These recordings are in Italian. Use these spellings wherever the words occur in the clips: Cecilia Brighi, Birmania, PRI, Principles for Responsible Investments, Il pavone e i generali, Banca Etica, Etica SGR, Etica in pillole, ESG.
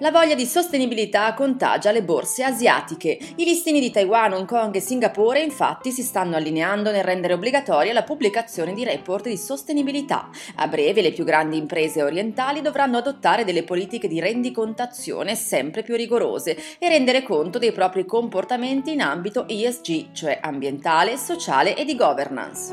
La voglia di sostenibilità contagia le borse asiatiche. I listini di Taiwan, Hong Kong e Singapore infatti si stanno allineando nel rendere obbligatoria la pubblicazione di report di sostenibilità. A breve le più grandi imprese orientali dovranno adottare delle politiche di rendicontazione sempre più rigorose e rendere conto dei propri comportamenti in ambito ESG, cioè ambientale, sociale e di governance.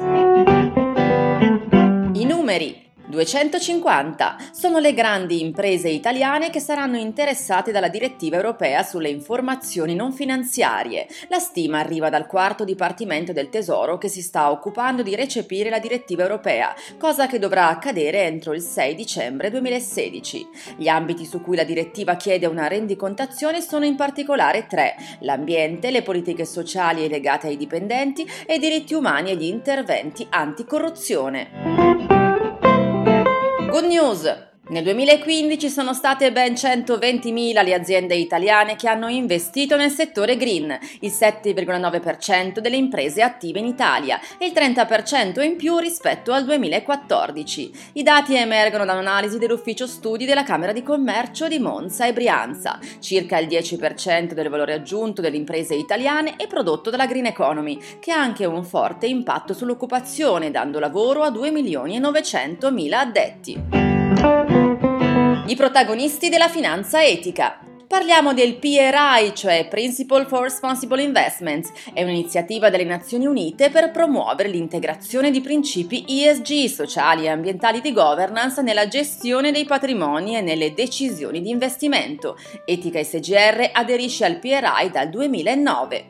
I numeri. 250 sono le grandi imprese italiane che saranno interessate dalla direttiva europea sulle informazioni non finanziarie. La stima arriva dal quarto dipartimento del Tesoro che si sta occupando di recepire la direttiva europea, cosa che dovrà accadere entro il 6 dicembre 2016. Gli ambiti su cui la direttiva chiede una rendicontazione sono in particolare tre: l'ambiente, le politiche sociali e legate ai dipendenti e i diritti umani e gli interventi anticorruzione. Good news! Nel 2015 sono state ben 120.000 le aziende italiane che hanno investito nel settore green, il 7,9% delle imprese attive in Italia e il 30% in più rispetto al 2014. I dati emergono da un'analisi dell'Ufficio Studi della Camera di Commercio di Monza e Brianza. Circa il 10% del valore aggiunto delle imprese italiane è prodotto dalla green economy, che ha anche un forte impatto sull'occupazione, dando lavoro a 2.900.000 addetti. I protagonisti della finanza etica. Parliamo del PRI, cioè Principles for Responsible Investments. È un'iniziativa delle Nazioni Unite per promuovere l'integrazione di principi ESG, sociali e ambientali di governance nella gestione dei patrimoni e nelle decisioni di investimento. Etica SGR aderisce al PRI dal 2009.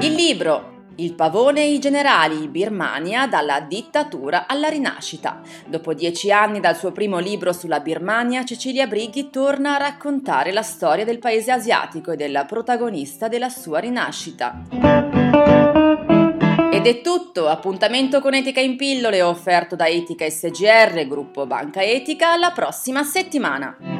Il libro Il pavone e i generali, Birmania dalla dittatura alla rinascita. Dopo 10 anni dal suo primo libro sulla Birmania, Cecilia Brighi torna a raccontare la storia del paese asiatico e della protagonista della sua rinascita. Ed è tutto, appuntamento con Etica in pillole offerto da Etica SGR, gruppo Banca Etica, alla prossima settimana.